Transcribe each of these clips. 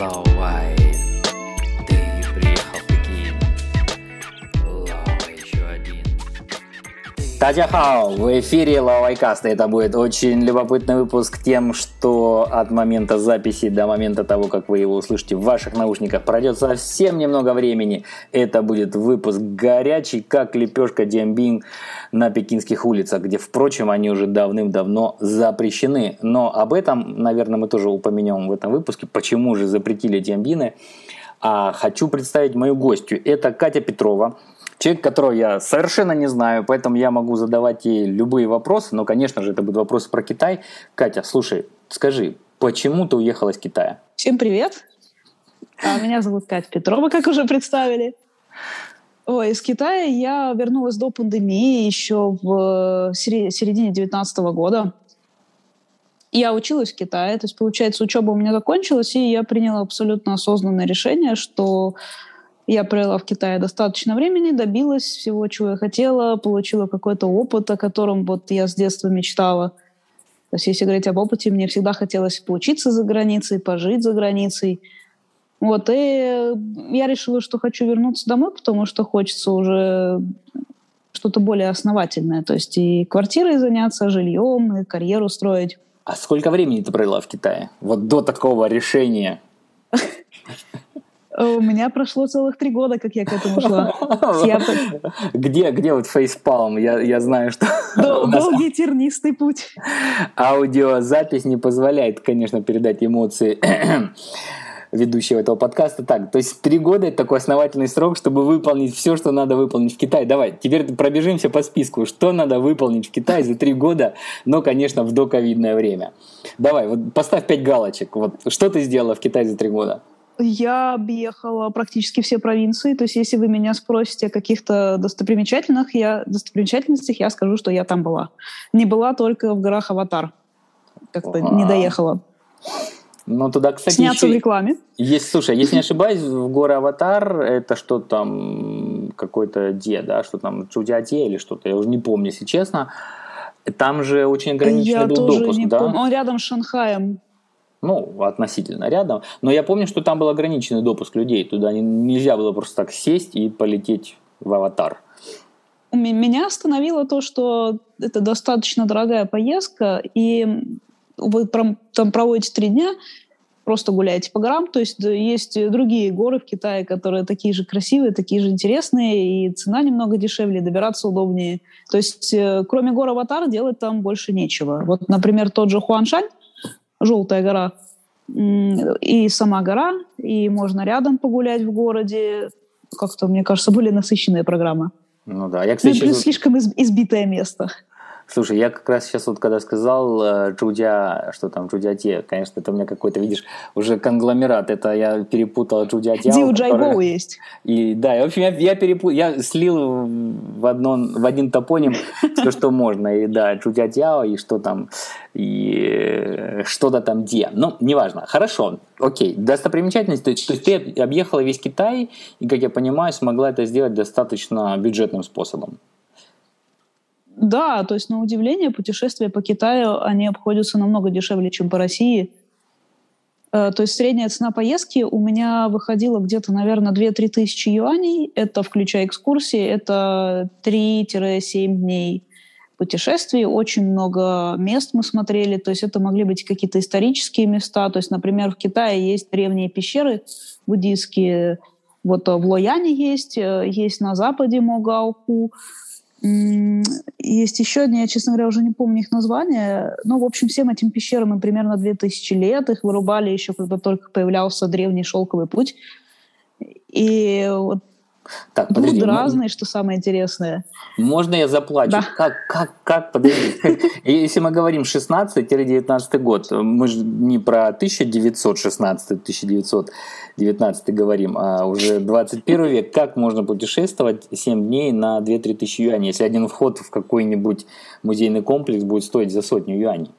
Лао Вай, ты приехал в Пекин. Лао, еще один. Катя Хао, в эфире Лао Вай Каста. Это будет очень любопытный выпуск тем, что от момента записи до момента того, как вы его услышите в ваших наушниках, пройдет совсем немного времени. Это будет выпуск горячий, как лепешка дембинь на пекинских улицах, где, впрочем, они уже давным-давно запрещены. Но об этом, наверное, мы тоже упомянем в этом выпуске, почему же запретили дембины. А хочу представить мою гостью. Это Катя Петрова. Человек, которого я совершенно не знаю, поэтому я могу задавать ей любые вопросы, но, конечно же, это будут вопросы про Китай. Катя, слушай, скажи, почему ты уехала из Китая? Всем привет. Меня зовут Катя Петрова, как уже представили. Ой, из Китая я вернулась до пандемии еще в середине 2019 года. Я училась в Китае, то есть, получается, учеба у меня закончилась, и я приняла абсолютно осознанное решение, что... Я провела в Китае достаточно времени, добилась всего, чего я хотела, получила какой-то опыт, о котором вот я с детства мечтала. То есть если говорить об опыте, мне всегда хотелось поучиться за границей, пожить за границей. Вот, и я решила, что хочу вернуться домой, потому что хочется уже что-то более основательное. То есть и квартирой заняться, жильем, и карьеру строить. А сколько времени ты провела в Китае? Вот до такого решения... У меня прошло целых 3 года, как я к этому шла. Где вот фейспалм? Я знаю, что... Долгий тернистый путь. Аудиозапись не позволяет, конечно, передать эмоции ведущего этого подкаста. Так, то есть 3 года — это такой основательный срок, чтобы выполнить все, что надо выполнить в Китае. Давай, теперь пробежимся по списку, что надо выполнить в Китае за 3 года, но, конечно, в доковидное время. Давай, вот поставь 5 галочек. Вот, что ты сделала в Китае за 3 года? Я объехала практически все провинции. То есть если вы меня спросите о каких-то достопримечательностях, я скажу, что я там была. Не была только в горах Аватар. Как-то не доехала. Ну, туда, кстати, сняться в рекламе. Слушай, если не ошибаюсь, в горы Аватар это что там, какой-то что там, Чудиате или что-то, я уже не помню, если честно. Там же очень ограниченный был допуск, да? Он рядом с Шанхаем. Ну, относительно рядом. Но я помню, что там был ограниченный допуск людей. Туда нельзя было просто так сесть и полететь в Аватар. Меня остановило то, что это достаточно дорогая поездка, и вы там проводите 3 дня, просто гуляете по горам. То есть есть другие горы в Китае, которые такие же красивые, такие же интересные, и цена немного дешевле, добираться удобнее. То есть кроме гор Аватар делать там больше нечего. Вот, например, тот же Хуаншань, Желтая гора, и сама гора, и можно рядом погулять в городе. Как-то, мне кажется, более насыщенная программа. Ну да. Я, кстати, плюс слишком избитое место. Слушай, я как раз сейчас вот когда сказал Чудиате, конечно, это у меня какой-то, видишь, уже конгломерат. Это я перепутал Чудиате. Диуджайгоу есть. И да, в общем, я слил в один топоним все, что можно. И да, Чудиатео, и что там, и что-то там где. Ну, неважно. Хорошо, окей. Достопримечательность. То есть ты объехала весь Китай и, как я понимаю, смогла это сделать достаточно бюджетным способом. Да, то есть, на удивление, путешествия по Китаю, они обходятся намного дешевле, чем по России. То есть средняя цена поездки у меня выходила где-то, наверное, 2-3 тысячи юаней. Это, включая экскурсии, это 3-7 дней путешествий. Очень много мест мы смотрели. То есть это могли быть какие-то исторические места. То есть, например, в Китае есть древние пещеры буддийские. Вот в Лояне есть на западе Могао. Есть еще одни, я, честно говоря, уже не помню их название, но, в общем, всем этим пещерам им примерно 2000 лет, их вырубали еще, когда только появлялся древний шелковый путь, и вот так, подожди, будут разные, что самое интересное. Можно я заплачу? Да. Как, подожди. Если мы говорим 16-19 год, мы же не про 1916-1919 говорим, а уже 21 век, как можно путешествовать 7 дней на 2-3 тысячи юаней, если один вход в какой-нибудь музейный комплекс будет стоить за 100 юаней?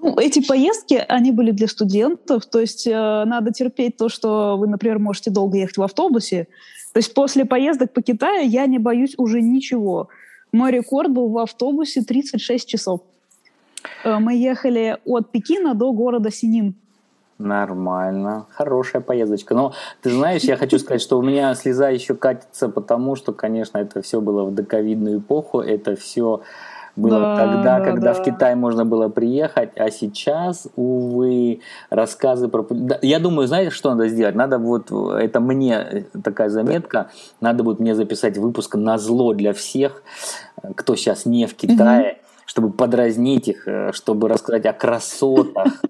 Ну, эти поездки, они были для студентов, то есть надо терпеть то, что вы, например, можете долго ехать в автобусе. То есть после поездок по Китаю я не боюсь уже ничего. Мой рекорд был в автобусе 36 часов. Мы ехали от Пекина до города Синин. Нормально. Хорошая поездочка. Но ты знаешь, я хочу сказать, что у меня слеза еще катится, потому что, конечно, это все было в доковидную эпоху, это все было тогда, когда в Китай можно было приехать, а сейчас, увы, рассказы про... Я думаю, знаешь, что надо сделать? Надо вот, это мне такая заметка, надо будет мне записать выпуск назло для всех, кто сейчас не в Китае, чтобы подразнить их, чтобы рассказать о красотах,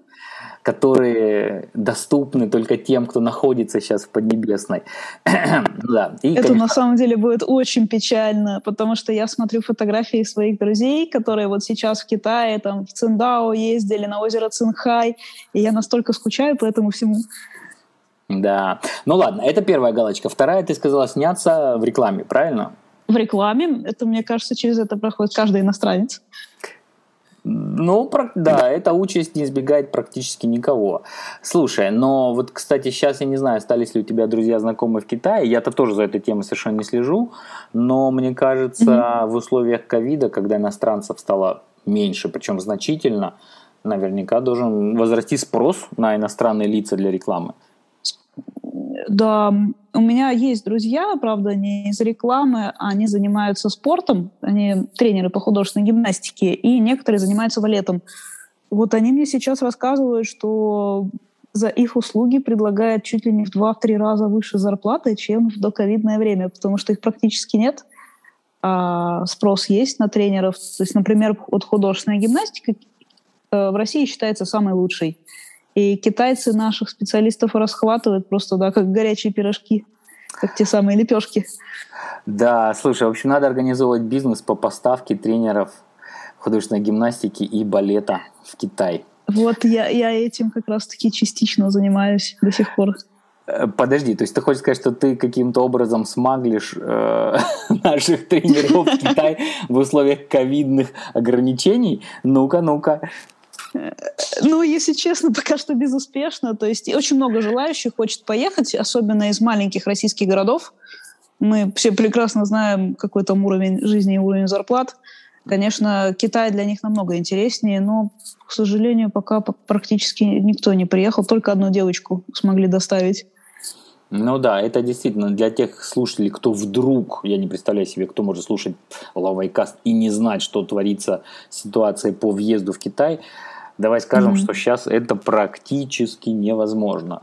которые доступны только тем, кто находится сейчас в Поднебесной. Да. И, это конечно... на самом деле будет очень печально, потому что я смотрю фотографии своих друзей, которые вот сейчас в Китае, там, в Циндао ездили, на озеро Цинхай, и я настолько скучаю по этому всему. Да. Ну ладно, это первая галочка. Вторая, ты сказала, сняться в рекламе, правильно? В рекламе. Это, мне кажется, через это проходит каждый иностранец. Ну, да, эта участь не избегает практически никого. Слушай, но вот, кстати, сейчас я не знаю, остались ли у тебя друзья, знакомые в Китае. Я-то тоже за этой темой совершенно не слежу. Но мне кажется, в условиях ковида, когда иностранцев стало меньше, причем значительно, наверняка должен возрасти спрос на иностранные лица для рекламы. Да, у меня есть друзья, правда, не из рекламы, они занимаются спортом, они тренеры по художественной гимнастике, и некоторые занимаются балетом. Вот они мне сейчас рассказывают, что за их услуги предлагают чуть ли не в 2-3 раза выше зарплаты, чем в доковидное время, потому что их практически нет. А спрос есть на тренеров. То есть, например, вот художественная гимнастика в России считается самой лучшей. И китайцы наших специалистов расхватывают просто, да, как горячие пирожки, как те самые лепешки. Да, слушай, в общем, надо организовывать бизнес по поставке тренеров художественной гимнастики и балета в Китай. Вот я этим как раз-таки частично занимаюсь до сих пор. Подожди, то есть ты хочешь сказать, что ты каким-то образом смаглишь наших тренеров в Китай в условиях ковидных ограничений? Ну-ка. Ну, если честно, пока что безуспешно. То есть очень много желающих хочет поехать, особенно из маленьких российских городов. Мы все прекрасно знаем, какой там уровень жизни и уровень зарплат. Конечно, Китай для них намного интереснее, но, к сожалению, пока практически никто не приехал. Только одну девочку смогли доставить. Ну да, это действительно для тех слушателей, кто вдруг, я не представляю себе, кто может слушать Лао Вай Каста и не знать, что творится ситуация по въезду в Китай. Давай скажем, что сейчас это практически невозможно.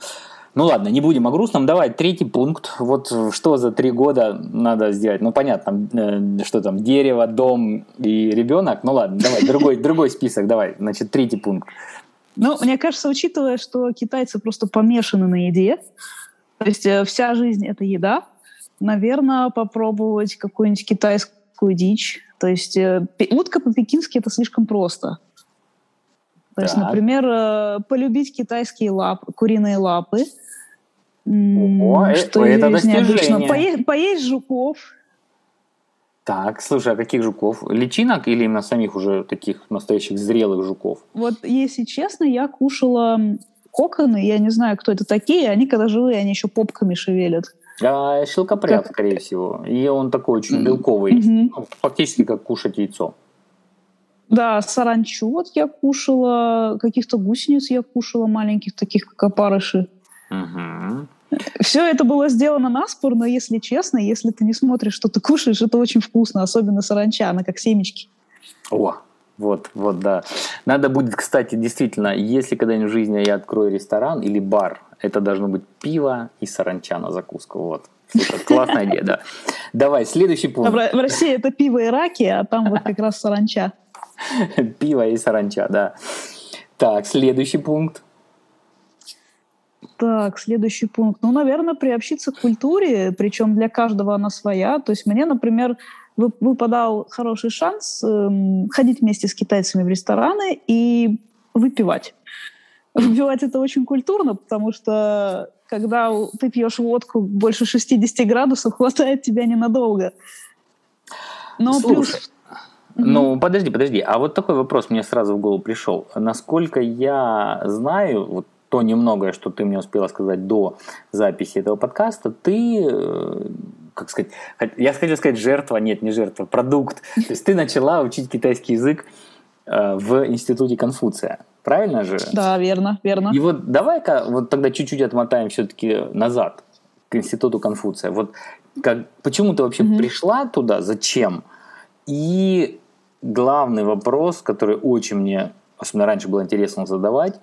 Ну ладно, не будем о грустном. Давай, третий пункт. Вот что за 3 года надо сделать? Ну понятно, что там, дерево, дом и ребенок. Ну ладно, давай, другой список. Давай, значит, третий пункт. Ну, мне кажется, учитывая, что китайцы просто помешаны на еде, то есть вся жизнь — это еда, наверное, попробовать какую-нибудь китайскую дичь. То есть утка по-пекински — это слишком просто. То есть, например, полюбить китайские куриные лапы. Ого, что это достижение. Поесть жуков. Так, слушай, а каких жуков? Личинок или именно самих уже таких настоящих зрелых жуков? Вот, если честно, я кушала коконы, я не знаю, кто это такие, они когда живые, они еще попками шевелят. А, шелкопряд, скорее всего. И он такой очень белковый. Фактически как кушать яйцо. Да, саранчу вот я кушала, каких-то гусениц я кушала, маленьких таких, как опарыши. Все это было сделано наспор, но, если честно, если ты не смотришь, что ты кушаешь, это очень вкусно, особенно саранча, она как семечки. О, вот, да. Надо будет, кстати, действительно, если когда-нибудь в жизни я открою ресторан или бар, это должно быть пиво и саранча на закуску, вот. Слушай, классная идея, да. Давай, следующий пункт. В России это пиво и раки, а там вот как раз саранча. Пиво и саранча, да. Так, следующий пункт. Ну, наверное, приобщиться к культуре, причем для каждого она своя. То есть мне, например, выпадал хороший шанс ходить вместе с китайцами в рестораны и выпивать. Выпивать — это очень культурно, потому что когда ты пьешь водку больше 60 градусов, хватает тебя ненадолго. Но плюс... Ну, подожди. А вот такой вопрос мне сразу в голову пришел. Насколько я знаю, вот то немногое, что ты мне успела сказать до записи этого подкаста, ты, как сказать, я хочу сказать жертва, нет, не жертва, продукт. То есть ты начала учить китайский язык в Институте Конфуция. Правильно же? Да, верно, верно. И вот давай-ка вот тогда чуть-чуть отмотаем все-таки назад к Институту Конфуция. Вот как, почему ты вообще пришла туда, зачем? И главный вопрос, который очень мне, особенно раньше, было интересно задавать,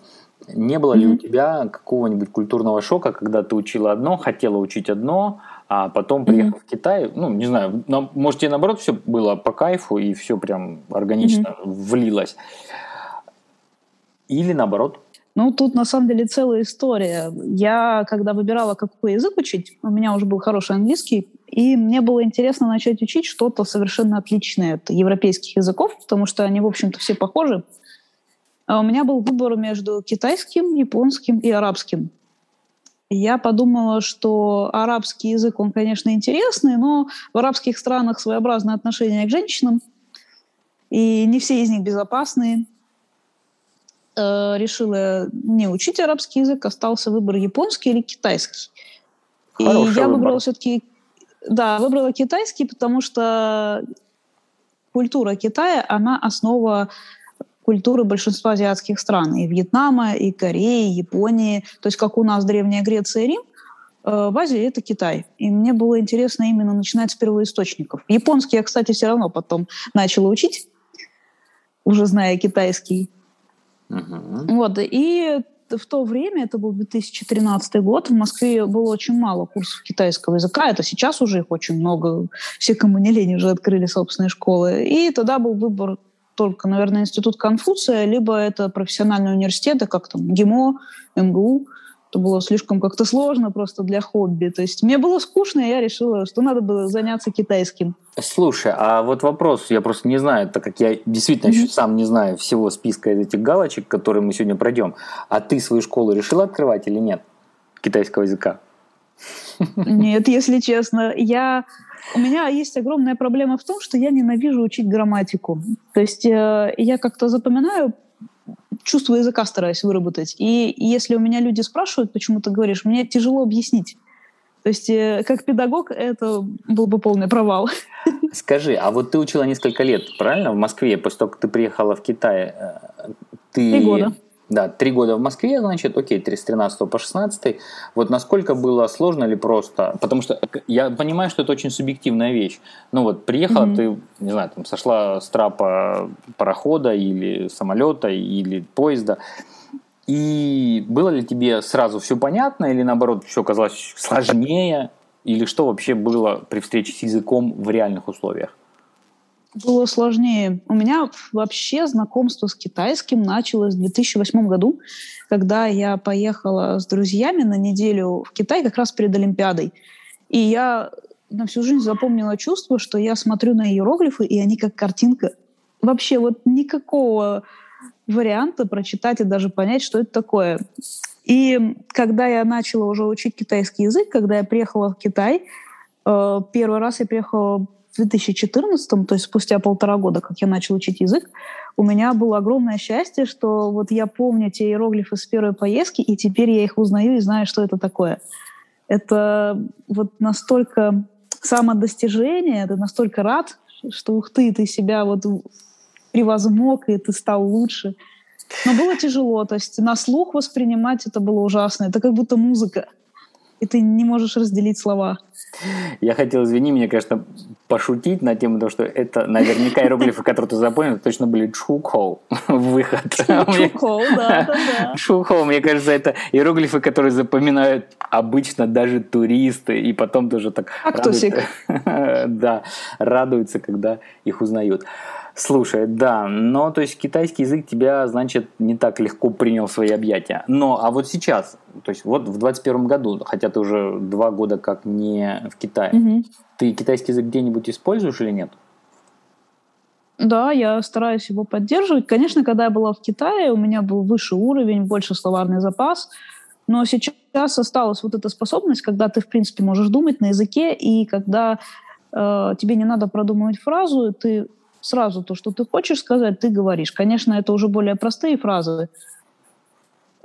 не было ли у тебя какого-нибудь культурного шока, когда ты учила одно, хотела учить одно, а потом приехал в Китай, ну, не знаю, может, тебе наоборот все было по кайфу и все прям органично влилось? Или наоборот? Ну, тут на самом деле целая история. Я, когда выбирала, какой язык учить, у меня уже был хороший английский, и мне было интересно начать учить что-то совершенно отличное от европейских языков, потому что они, в общем-то, все похожи. А у меня был выбор между китайским, японским и арабским. Я подумала, что арабский язык, он, конечно, интересный, но в арабских странах своеобразное отношение к женщинам, и не все из них безопасные. Решила не учить арабский язык, остался выбор японский или китайский. Хороший и я выбрала все-таки... Да, выбрала китайский, потому что культура Китая, она основа культуры большинства азиатских стран. И Вьетнама, и Кореи, и Японии. То есть как у нас Древняя Греция и Рим, в Азии это Китай. И мне было интересно именно начинать с первоисточников. Японский я, кстати, все равно потом начала учить, уже зная китайский. Вот, и в то время, это был 2013 год, в Москве было очень мало курсов китайского языка, это сейчас уже их очень много, все, кому не лень, уже открыли собственные школы. И тогда был выбор только, наверное, Институт Конфуция, либо это профессиональные университеты, как там ГИМО, МГУ. Это было слишком как-то сложно просто для хобби. То есть мне было скучно, и я решила, что надо было заняться китайским. Слушай, а вот вопрос, я просто не знаю, так как я действительно еще сам не знаю всего списка из этих галочек, которые мы сегодня пройдем. А ты свою школу решила открывать или нет? Китайского языка? Нет, если честно. У меня есть огромная проблема в том, что я ненавижу учить грамматику. То есть я как-то запоминаю, чувство языка стараюсь выработать. И если у меня люди спрашивают, почему ты говоришь, мне тяжело объяснить. То есть как педагог это был бы полный провал. Скажи, а вот ты учила несколько лет, правильно, в Москве, после того, как ты приехала в Китай? 3 года. Да, 3 года в Москве, значит, окей, с 13 по 16. Вот насколько было сложно или просто? Потому что я понимаю, что это очень субъективная вещь. Ну вот приехала ты, не знаю, там сошла с трапа парохода или самолета или поезда. И было ли тебе сразу все понятно или наоборот все казалось сложнее? Или что вообще было при встрече с языком в реальных условиях? Было сложнее. У меня вообще знакомство с китайским началось в 2008 году, когда я поехала с друзьями на неделю в Китай как раз перед Олимпиадой. И я на всю жизнь запомнила чувство, что я смотрю на иероглифы, и они как картинка. Вообще вот никакого варианта прочитать и даже понять, что это такое. И когда я начала уже учить китайский язык, когда я приехала в Китай, первый раз я приехала в 2014, то есть спустя 1,5 года, как я начала учить язык, у меня было огромное счастье, что вот я помню те иероглифы с первой поездки, и теперь я их узнаю и знаю, что это такое. Это вот настолько самодостижение, ты настолько рад, что ух ты себя вот превозмог, и ты стал лучше. Но было тяжело, то есть на слух воспринимать это было ужасно. Это как будто музыка. И ты не можешь разделить слова. Я хотел, извини, мне, конечно, пошутить на тему того, что это наверняка иероглифы, которые ты запомнил, точно были чухоу, выход. Чухоу, да. Чухоу, мне кажется, это иероглифы, которые запоминают обычно даже туристы, и потом тоже так радуются, когда их узнают. Слушай, да, но то есть китайский язык тебя, значит, не так легко принял в свои объятия. Но, а вот сейчас, то есть вот в 21 году, хотя ты уже 2 года как не в Китае, ты китайский язык где-нибудь используешь или нет? Да, я стараюсь его поддерживать. Конечно, когда я была в Китае, у меня был выше уровень, больше словарный запас, но сейчас осталась вот эта способность, когда ты, в принципе, можешь думать на языке, и когда тебе не надо продумывать фразу, ты сразу то, что ты хочешь сказать, ты говоришь. Конечно, это уже более простые фразы.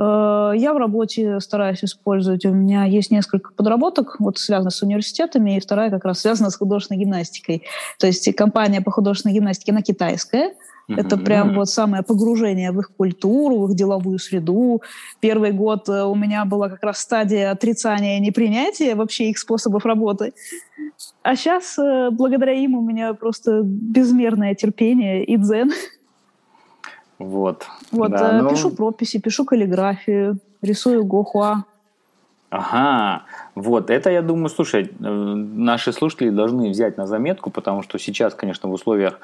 Я в работе стараюсь использовать. У меня есть несколько подработок, вот связанных с университетами, и вторая как раз связана с художественной гимнастикой. То есть компания по художественной гимнастике, она китайская. Это прям вот самое погружение в их культуру, в их деловую среду. Первый год у меня была как раз стадия отрицания и непринятия вообще их способов работы. А сейчас благодаря им у меня просто безмерное терпение и дзен. Вот, да, пишу прописи, пишу каллиграфию, рисую гохуа. Ага, вот, это, я думаю, слушай, наши слушатели должны взять на заметку, потому что сейчас, конечно, в условиях,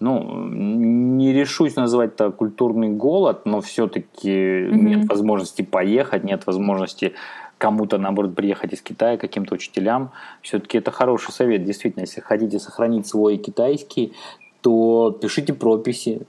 не решусь назвать это культурный голод, но все-таки нет возможности поехать, нет возможности кому-то, наоборот, приехать из Китая, каким-то учителям. Все-таки это хороший совет, действительно, если хотите сохранить свой китайский, то пишите прописи.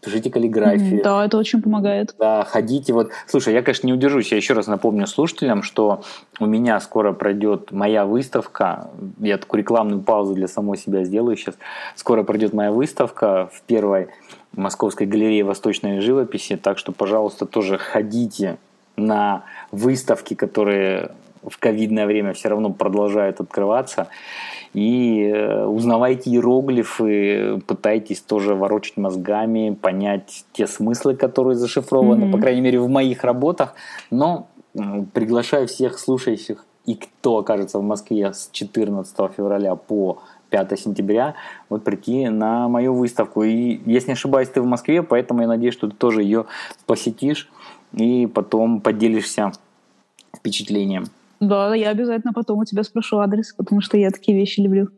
Пишите каллиграфию. Да, это очень помогает. Да, ходите. Вот. Слушай, я, конечно, не удержусь. Я еще раз напомню слушателям, что у меня скоро пройдет моя выставка. Я такую рекламную паузу для самой себя сделаю сейчас. Скоро пройдет моя выставка в первой Московской галерее восточной живописи. Так что, пожалуйста, тоже ходите на выставки, которые в ковидное время все равно продолжают открываться. И узнавайте иероглифы, пытайтесь тоже ворочать мозгами, понять те смыслы, которые зашифрованы, по крайней мере, в моих работах. Но приглашаю всех слушающих, и кто окажется в Москве с 14 февраля по 5 сентября, вот прийти на мою выставку. И, если не ошибаюсь, ты в Москве, поэтому я надеюсь, что ты тоже ее посетишь и потом поделишься впечатлением. Да, я обязательно потом у тебя спрошу адрес, потому что я такие вещи люблю.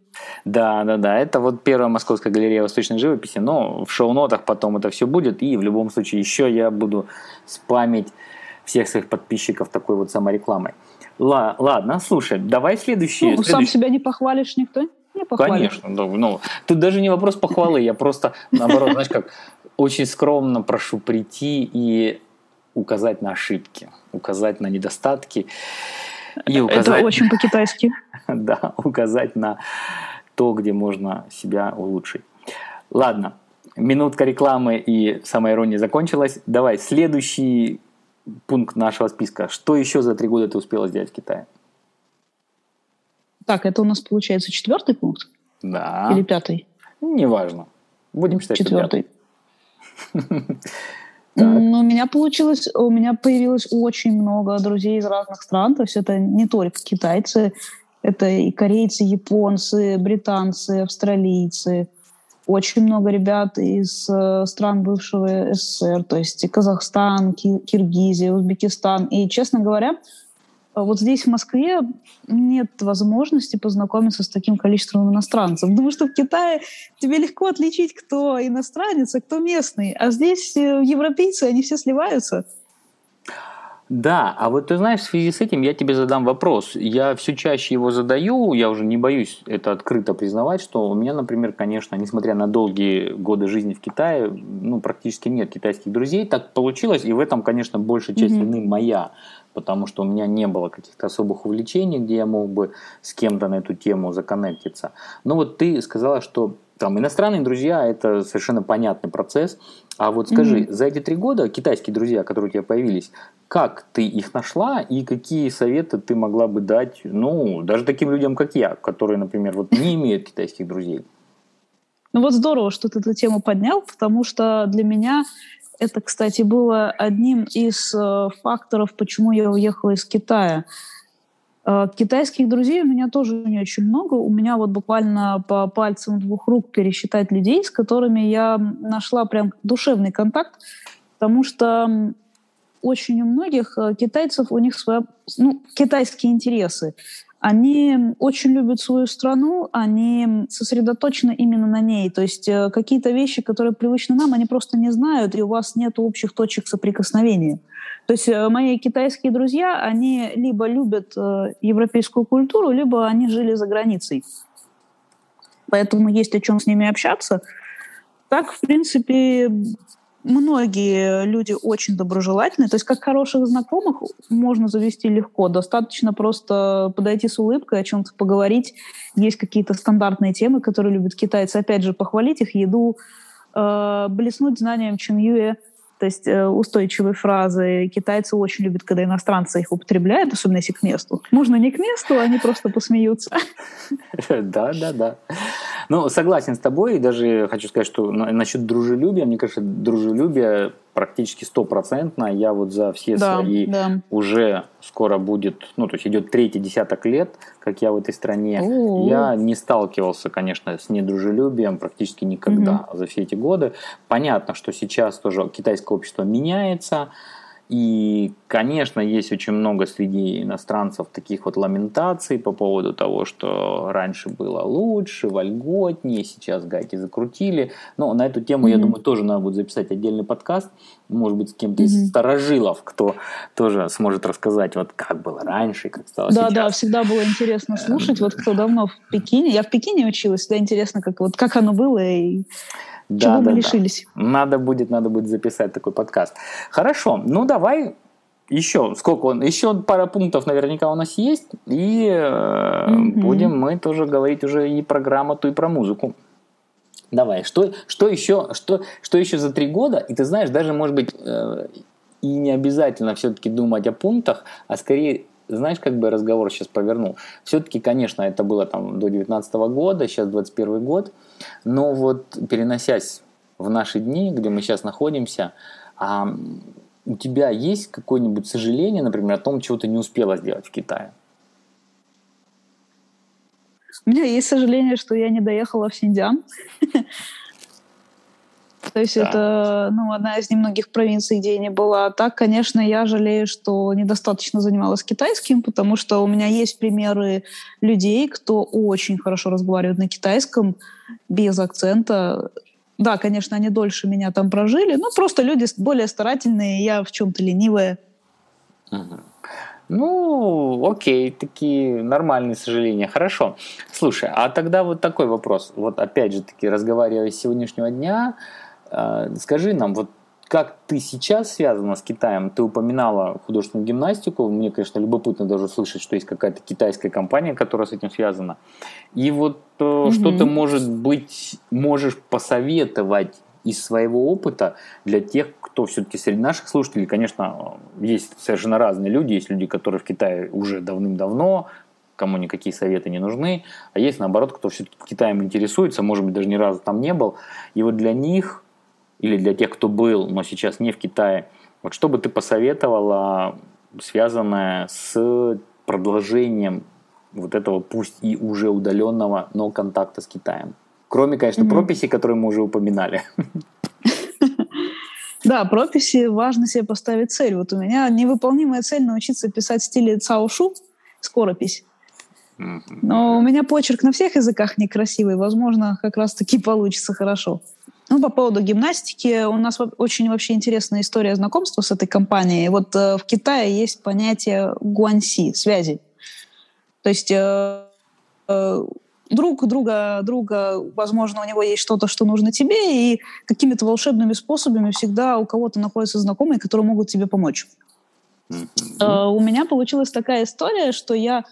Да, это вот первая Московская галерея восточной живописи, но в шоу-нотах потом это все будет, и в любом случае еще я буду спамить всех своих подписчиков такой вот саморекламой. Ладно, слушай, давай следующее. Сам себя не похвалишь, никто не похвалит. Конечно, да, тут даже не вопрос похвалы, я просто, наоборот, знаешь как, очень скромно прошу прийти и указать на ошибки, указать на недостатки. И указать... Это очень по-китайски. Да, указать на то, где можно себя улучшить. Ладно, минутка рекламы и самоирония закончилась. Давай, следующий пункт нашего списка. Что еще за 3 года ты успела сделать в Китае? Так, это у нас получается 4-й пункт? Да. Или 5-й? Неважно. Будем считать, 4-й. Что 5-й. Но у меня появилось очень много друзей из разных стран, то есть это не только китайцы, это и корейцы, японцы, британцы, австралийцы, очень много ребят из стран бывшего СССР, то есть и Казахстан, Киргизия, Узбекистан. И, честно говоря, вот здесь, в Москве, нет возможности познакомиться с таким количеством иностранцев. Потому что в Китае тебе легко отличить, кто иностранец, а кто местный. А здесь европейцы, они все сливаются. Да, а вот ты знаешь, в связи с этим я тебе задам вопрос. Я все чаще его задаю, я уже не боюсь это открыто признавать, что у меня, например, конечно, несмотря на долгие годы жизни в Китае, практически нет китайских друзей. Так получилось, и в этом, конечно, большая часть вины моя. Потому что у меня не было каких-то особых увлечений, где я мог бы с кем-то на эту тему законнектиться. Но вот ты сказала, что там иностранные друзья – это совершенно понятный процесс. А вот скажи, за эти 3 года китайские друзья, которые у тебя появились, как ты их нашла и какие советы ты могла бы дать, даже таким людям, как я, которые, например, не имеют китайских друзей? Здорово, что ты эту тему поднял, потому что для меня… Это, кстати, было одним из факторов, почему я уехала из Китая. Китайских друзей у меня тоже не очень много. У меня буквально по пальцам 2 рук пересчитать людей, с которыми я нашла прям душевный контакт, потому что очень у многих китайцев у них свои, китайские интересы. Они очень любят свою страну, они сосредоточены именно на ней. То есть какие-то вещи, которые привычны нам, они просто не знают, и у вас нет общих точек соприкосновения. То есть мои китайские друзья, они либо любят европейскую культуру, либо они жили за границей. Поэтому есть о чем с ними общаться. Так, в принципе, многие люди очень доброжелательные. То есть как хороших знакомых можно завести легко. Достаточно просто подойти с улыбкой, о чем-то поговорить. Есть какие-то стандартные темы, которые любят китайцы. Опять же, похвалить их еду, блеснуть знанием чиньюэ. То есть устойчивые фразы китайцы очень любят, когда иностранцы их употребляют, особенно если к месту. Можно не к месту, они просто посмеются. Да. Ну, согласен с тобой. И даже хочу сказать, что насчет дружелюбия, мне кажется, дружелюбие практически 100%. Я вот за все свои уже скоро будет, ну, то есть идет третий десяток лет, как я в этой стране. Я не сталкивался, конечно, с недружелюбием практически никогда за все эти годы. Понятно, что сейчас тоже китайское общество меняется. И, конечно, есть очень много среди иностранцев таких вот ламентаций по поводу того, что раньше было лучше, вольготнее, сейчас гайки закрутили. Но на эту тему, я думаю, тоже надо будет записать отдельный подкаст. Может быть, с кем-то из старожилов, кто тоже сможет рассказать, вот как было раньше, как стало сейчас. Да, всегда было интересно слушать. Вот кто давно в Пекине. Я в Пекине училась, всегда интересно, как оно было и... Чего мы лишились. Надо будет записать такой подкаст. Хорошо, ну давай еще. Еще пара пунктов наверняка у нас есть. И будем мы тоже говорить уже и про грамоту, и про музыку. Давай, что еще за 3 года? И ты знаешь, даже, может быть, и не обязательно все-таки думать о пунктах, а скорее... Знаешь, как бы разговор сейчас повернул? Все-таки, конечно, это было там до 2019 года, сейчас 2021 год, но вот переносясь в наши дни, где мы сейчас находимся, у тебя есть какое-нибудь сожаление, например, о том, чего ты не успела сделать в Китае? У меня есть сожаление, что я не доехала в Синьцзян. То есть это одна из немногих провинций, где я не была. Так, конечно, я жалею, что недостаточно занималась китайским, потому что у меня есть примеры людей, кто очень хорошо разговаривает на китайском, без акцента. Да, конечно, они дольше меня там прожили, но просто люди более старательные, я в чем-то ленивая. Ну, окей, такие нормальные сожаления. Хорошо. Слушай, а тогда вот такой вопрос. Вот опять же таки, разговаривая с сегодняшнего дня, скажи нам, вот как ты сейчас связана с Китаем? Ты упоминала художественную гимнастику. Мне, конечно, любопытно даже слышать, что есть какая-то китайская компания, которая с этим связана. И вот что ты, может быть, можешь посоветовать из своего опыта для тех, кто все-таки среди наших слушателей, конечно, есть совершенно разные люди. Есть люди, которые в Китае уже давным-давно, кому никакие советы не нужны, а есть, наоборот, кто все-таки Китаем интересуется, может быть, даже ни разу там не был. И вот для них, или для тех, кто был, но сейчас не в Китае, вот что бы ты посоветовала, связанное с продолжением вот этого, пусть и уже удаленного, но контакта с Китаем? Кроме, конечно, прописей, которые мы уже упоминали. Да, прописи важно себе поставить цель. Вот у меня невыполнимая цель — научиться писать в стиле цаошу, скоропись. Но у меня почерк на всех языках некрасивый, возможно, как раз-таки получится хорошо. Ну, по поводу гимнастики, у нас очень вообще интересная история знакомства с этой компанией. Вот в Китае есть понятие гуанси, связи. То есть друг друга, возможно, у него есть что-то, что нужно тебе, и какими-то волшебными способами всегда у кого-то находятся знакомые, которые могут тебе помочь. У меня получилась такая история, что я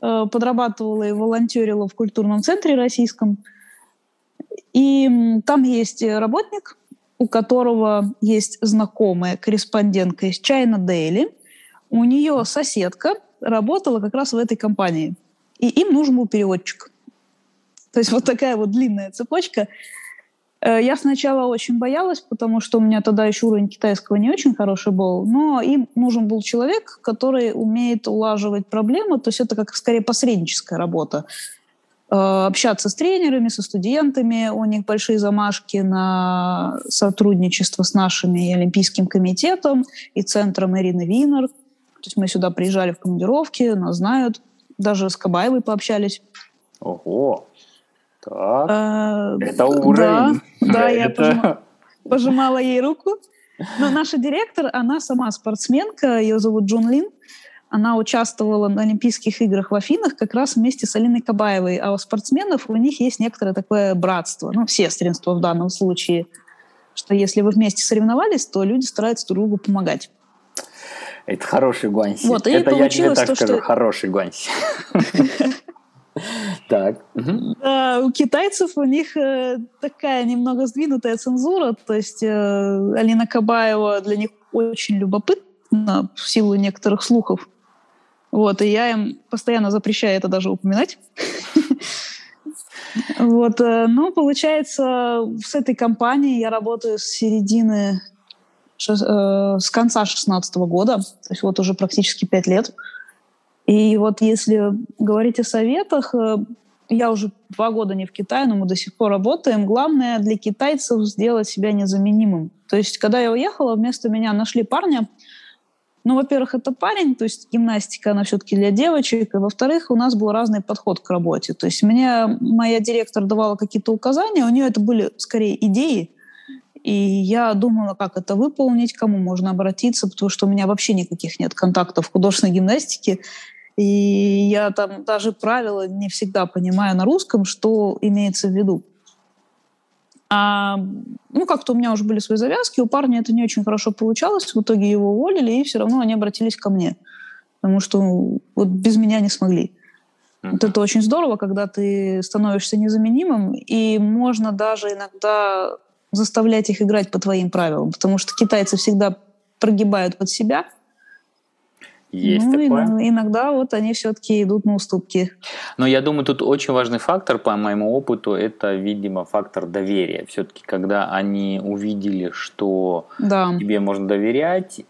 подрабатывала и волонтерила в культурном центре российском. И там есть работник, у которого есть знакомая корреспондентка из China Daily. У нее соседка работала как раз в этой компании. И им нужен был переводчик. То есть вот такая вот длинная цепочка. Я сначала очень боялась, потому что у меня тогда еще уровень китайского не очень хороший был, но им нужен был человек, который умеет улаживать проблемы, то есть это как скорее посредническая работа. Общаться с тренерами, со студентами, у них большие замашки на сотрудничество с нашими Олимпийским комитетом и центром Ирины Винер. То есть мы сюда приезжали в командировки, нас знают, даже с Кабаевой пообщались. Ого! Так, это уровень. Да, я пожимала ей руку. Но наша директор, она сама спортсменка, ее зовут Джун Лин. Она участвовала на Олимпийских играх в Афинах как раз вместе с Алиной Кабаевой. А у спортсменов у них есть некоторое такое братство, ну, сестринство в данном случае, что если вы вместе соревновались, то люди стараются друг другу помогать. Это хороший гуаньси. Вот, это я тебе так скажу, хороший гуаньси. Так. Да, у китайцев у них такая немного сдвинутая цензура. То есть Алина Кабаева для них очень любопытна в силу некоторых слухов. Вот, и я им постоянно запрещаю это даже упоминать. Вот, ну, получается, с этой компанией я работаю с середины, с конца 2016 года, то есть вот уже практически 5 лет. И вот если говорить о советах, я уже 2 года не в Китае, но мы до сих пор работаем. Главное для китайцев сделать себя незаменимым. То есть когда я уехала, вместо меня нашли парня. Ну, во-первых, это парень, то есть гимнастика, она все-таки для девочек. И, во-вторых, у нас был разный подход к работе. То есть мне моя директор давала какие-то указания, у нее это были скорее идеи. И я думала, как это выполнить, кому можно обратиться, потому что у меня вообще никаких нет контактов в художественной гимнастике. И я там даже правила не всегда понимаю на русском, что имеется в виду. Ну, как-то у меня уже были свои завязки, у парня это не очень хорошо получалось, в итоге его уволили, и все равно они обратились ко мне, потому что вот без меня не смогли. Вот это очень здорово, когда ты становишься незаменимым, и можно даже иногда заставлять их играть по твоим правилам, потому что китайцы всегда прогибают под себя. Есть такое. Иногда вот они все-таки идут на уступки. Но я думаю, тут очень важный фактор, по моему опыту, это, видимо, фактор доверия. Все-таки, когда они увидели, что тебе можно доверять,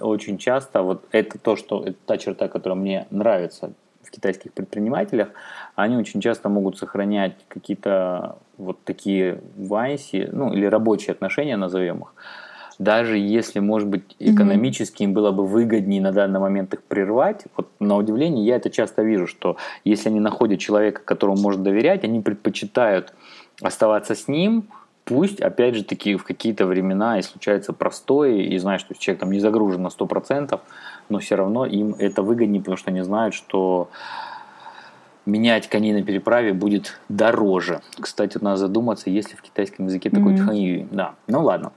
очень часто, вот это то, что это та черта, которая мне нравится в китайских предпринимателях, они очень часто могут сохранять какие-то вот такие вайси, ну или рабочие отношения, назовем их, даже если, может быть, экономически им было бы выгоднее на данный момент их прервать. Вот на удивление я это часто вижу, что если они находят человека, которому можно доверять, они предпочитают оставаться с ним, пусть, опять же, таки в какие-то времена и случается простое, и знаешь, что человек там не загружен на 100%, но все равно им это выгоднее, потому что они знают, что менять коней на переправе будет дороже. Кстати, надо задуматься, есть ли в китайском языке такой тханьюй. Да, ну ладно.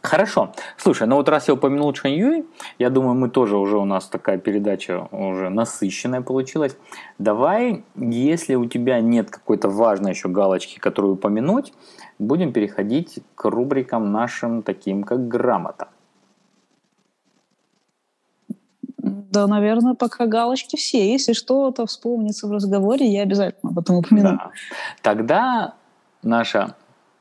Хорошо. Слушай, ну вот раз я упомянул Чхань Юй, я думаю, мы тоже уже у нас такая передача уже насыщенная получилась. Давай, если у тебя нет какой-то важной еще галочки, которую упомянуть, будем переходить к рубрикам нашим, таким как грамота. Да, наверное, пока галочки все. Если что-то вспомнится в разговоре, я обязательно об этом упомяну. Да. Тогда наша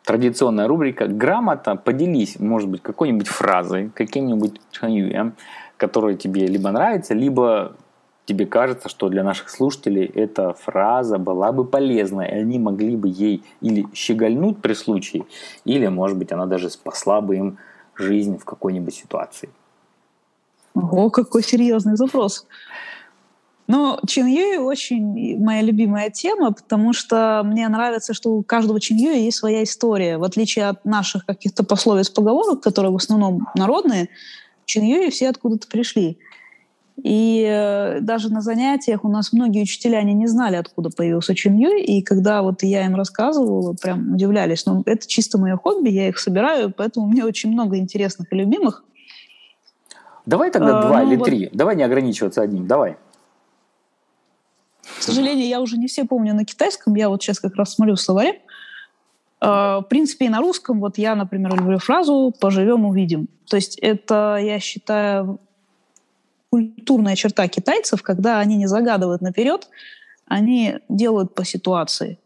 традиционная рубрика «Грамота». Поделись, может быть, какой-нибудь фразой, каким-нибудь чханьюем, которая тебе либо нравится, либо тебе кажется, что для наших слушателей эта фраза была бы полезна, и они могли бы ей или щегольнуть при случае, или, может быть, она даже спасла бы им жизнь в какой-нибудь ситуации. Ого, какой серьезный запрос. Но Чханьюй очень моя любимая тема, потому что мне нравится, что у каждого Чханьюя есть своя история. В отличие от наших каких-то пословиц, поговорок, которые в основном народные, Чханьюи все откуда-то пришли. И даже на занятиях у нас многие учителя они не знали, откуда появился Чханьюй. И когда вот я им рассказывала, прям удивлялись. Но это чисто мое хобби, я их собираю, поэтому у меня очень много интересных и любимых. Давай тогда 2 или 3. Давай не ограничиваться одним, давай. К сожалению, я уже не все помню на китайском. Я вот сейчас как раз смотрю в словаре. В принципе, и на русском. Вот я, например, люблю фразу «поживем, увидим». То есть это, я считаю, культурная черта китайцев, когда они не загадывают наперед, они делают по ситуации.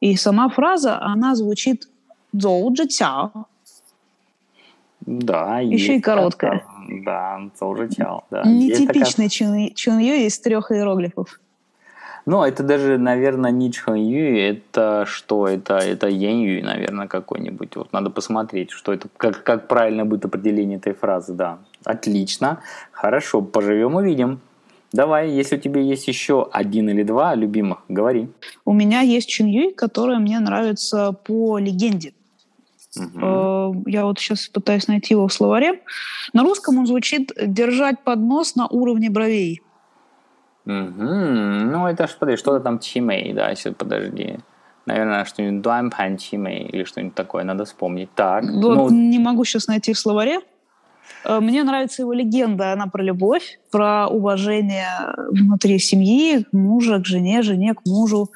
И сама фраза, она звучит «зоу джи цяо». Да, еще и короткая. Да, «зоу джи цяо». Да. Нетипичный чунью из 3 иероглифов. Ну, это даже, наверное, не чханьюй, это что? Это яньюй, наверное, какой-нибудь. Вот надо посмотреть, что это, как правильно будет определение этой фразы, да. Отлично, хорошо, поживем увидим. Давай, если у тебя есть еще 1 или 2 любимых, говори. У меня есть чханьюй, которая мне нравится по легенде. Я вот сейчас пытаюсь найти его в словаре. На русском он звучит «держать поднос на уровне бровей». Ну, это подожди, что-то там чимей, да, сейчас подожди. Наверное, что-нибудь дуанпан чимей или что-нибудь такое, надо вспомнить. Так. Вот ну, не могу сейчас найти в словаре. Мне нравится его легенда, она про любовь, про уважение внутри семьи, мужа к жене, жене к мужу.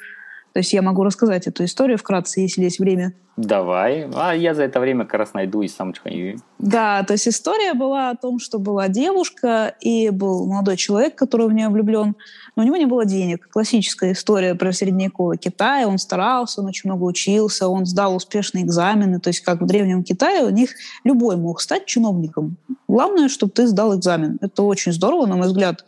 То есть я могу рассказать эту историю вкратце, если есть время. Давай. А я за это время как раз найду и сам чханью. Да, то есть история была о том, что была девушка и был молодой человек, который в нее влюблен, но у него не было денег. Классическая история про средневековый Китай. Он старался, он очень много учился, он сдал успешные экзамены. То есть как в Древнем Китае у них любой мог стать чиновником. Главное, чтобы ты сдал экзамен. Это очень здорово, на мой взгляд.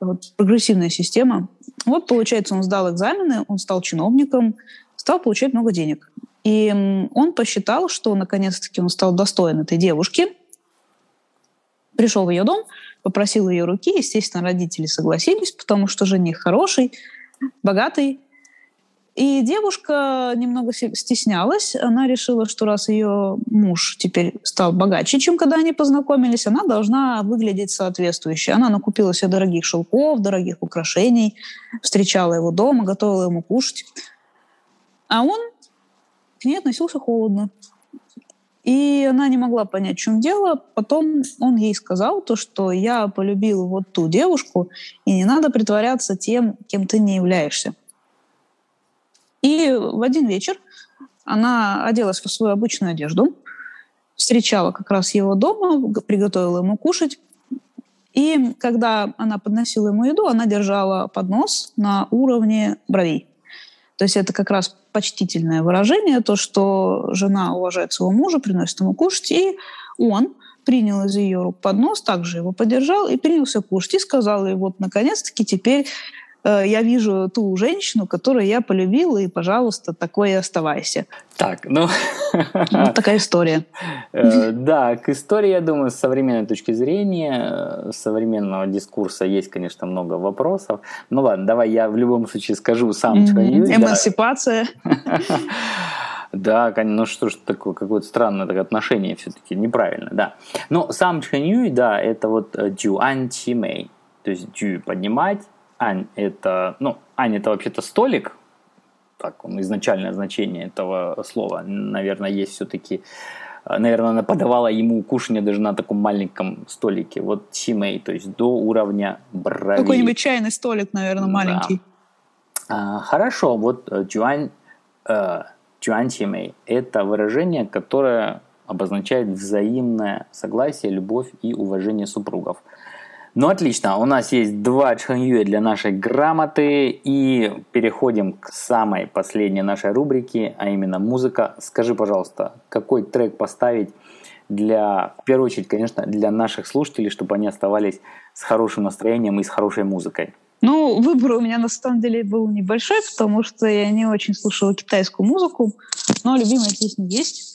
Вот, прогрессивная система. Вот, получается, он сдал экзамены, он стал чиновником, стал получать много денег. И он посчитал, что наконец-таки он стал достоин этой девушки. Пришел в ее дом, попросил ее руки. Естественно, родители согласились, потому что жених хороший, богатый. И девушка немного стеснялась. Она решила, что раз ее муж теперь стал богаче, чем когда они познакомились, она должна выглядеть соответствующе. Она накупила себе дорогих шелков, дорогих украшений, встречала его дома, готовила ему кушать. А он к ней относился холодно. И она не могла понять, в чем дело. Потом он ей сказал то, что я полюбил вот ту девушку, и не надо притворяться тем, кем ты не являешься. И в один вечер она оделась в свою обычную одежду, встречала как раз его дома, приготовила ему кушать. И когда она подносила ему еду, она держала поднос на уровне бровей. То есть это как раз почтительное выражение, то, что жена уважает своего мужа, приносит ему кушать. И он принял из ее рук поднос, также его подержал и принялся кушать. И сказал ей, вот наконец-таки теперь... я вижу ту женщину, которую я полюбила, и, пожалуйста, такой и оставайся. Так, ну... Вот такая история. Да, к истории, я думаю, с современной точки зрения, современного дискурса есть, конечно, много вопросов. Ну ладно, давай я в любом случае скажу сам, что я... Эмансипация. Да, конечно, ну что ж такое, какое-то странное такое отношение все-таки, неправильно, да. Но сам Чхэньюй, да, это вот Дюань Чимэй, то есть Дю поднимать, Ань это, ну, Ань это вообще-то столик, так он изначальное значение этого слова, наверное, есть все-таки, наверное, она подавала ему кушанье даже на таком маленьком столике, вот Чимэй, то есть до уровня бровей. Какой-нибудь чайный столик, наверное, маленький. Да. Хорошо, вот Дюань Чимэй это выражение, которое обозначает взаимное согласие, любовь и уважение супругов. Ну, отлично, у нас есть два чхэньюэ для нашей грамоты, и переходим к самой последней нашей рубрике, а именно музыка. Скажи, пожалуйста, какой трек поставить для, в первую очередь, конечно, для наших слушателей, чтобы они оставались с хорошим настроением и с хорошей музыкой? Ну, выбор у меня, на самом деле, был небольшой, потому что я не очень слушала китайскую музыку, но любимые песни есть.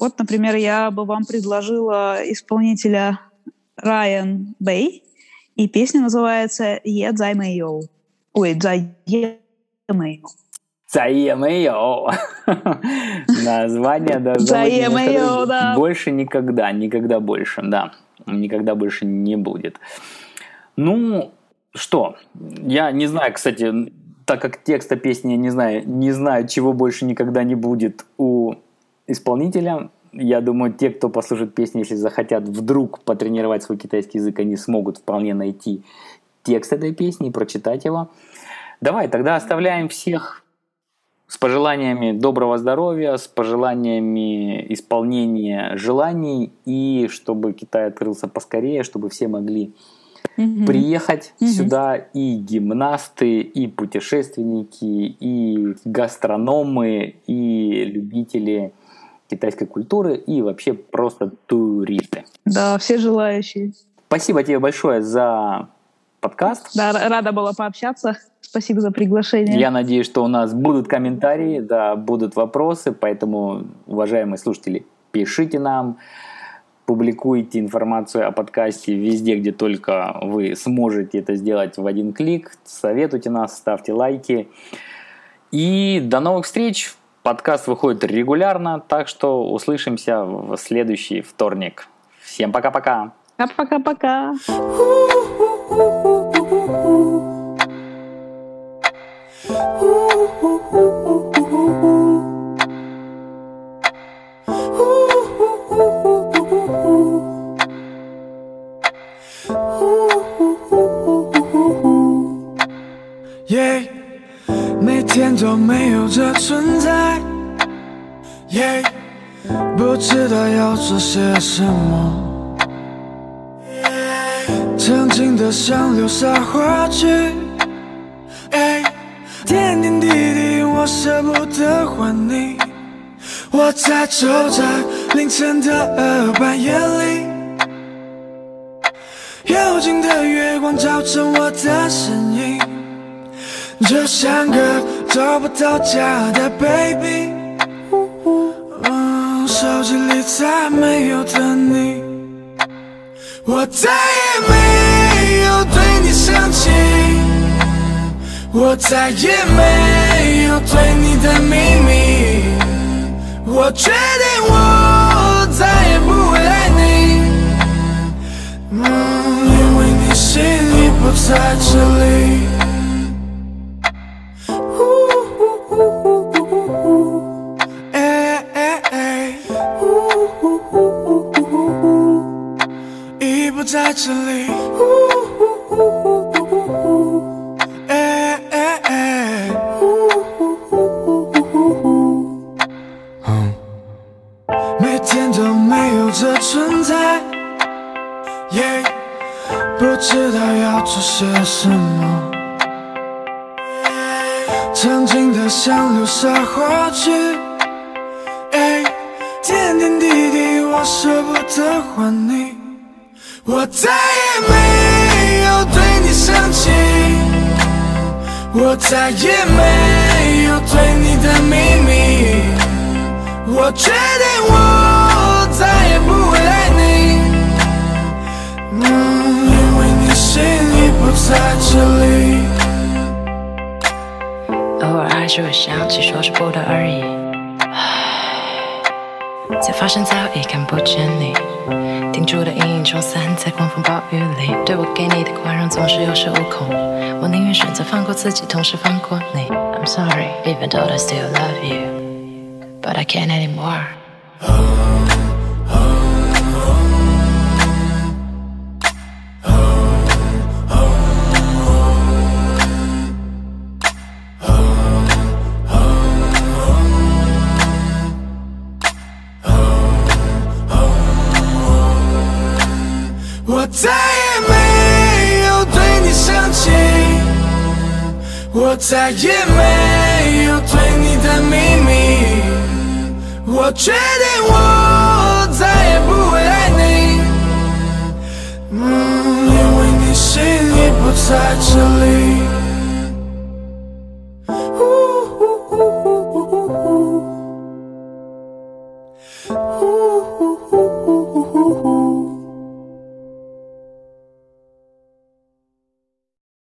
Вот, например, я бы вам предложила исполнителя Ryan Bay, и песня называется «Е дзай мэй йоу». Ой, «Дзай е мэй йоу». «Дзай е мэй йоу». Название даже больше никогда, никогда больше, да. Никогда больше не будет. Ну, что? Я не знаю, кстати, так как текста песни я не знаю, чего больше никогда не будет у исполнителя. Я думаю, те, кто послушает песни, если захотят вдруг потренировать свой китайский язык, они смогут вполне найти текст этой песни и прочитать его. Давай, тогда оставляем всех с пожеланиями доброго здоровья, с пожеланиями исполнения желаний, и чтобы Китай открылся поскорее, чтобы все могли приехать сюда, и гимнасты, и путешественники, и гастрономы, и любители китайской культуры и вообще просто туристы. Да, все желающие. Спасибо тебе большое за подкаст. Да, рада была пообщаться. Спасибо за приглашение. Я надеюсь, что у нас будут комментарии, да, будут вопросы, поэтому, уважаемые слушатели, пишите нам, публикуйте информацию о подкасте везде, где только вы сможете это сделать в один клик. Советуйте нас, ставьте лайки. И до новых встреч! Подкаст выходит регулярно, так что услышимся в следующий вторник. Всем пока-пока. Пока-пока. Yeah, 每天都没有这存在。Yeah, 不知道要做些什么。Yeah, 曾经的像流沙花去。哎，点点滴滴我舍不得还你。我在走在凌晨的2:30夜里。 幽静的月光照成我的身影，就像个找不到家的 baby， 手机里再没有的你，我再也没有对你生气，我再也没有对你的秘密，我决定我再也不会爱你。 因为你心里不在这里。已不在这里。每天都没有这存在。 Yeah, 不知道要做些什么。曾经的像流沙花去，哎，点点滴滴我舍不得还你，我再也没有对你生气，我再也没有对你的秘密，我决定我再也不会爱你。 因为你心里不在这里。偶尔还是会想起说是不得而已，才发现早已看不见你。停住的阴影冲散在狂风暴雨里，对我给你的宽容总是有恃无恐。我宁愿选择放过自己，同时放过你。I'm sorry, even though I still love you, but I can't anymore. I 因为你心里不在这里。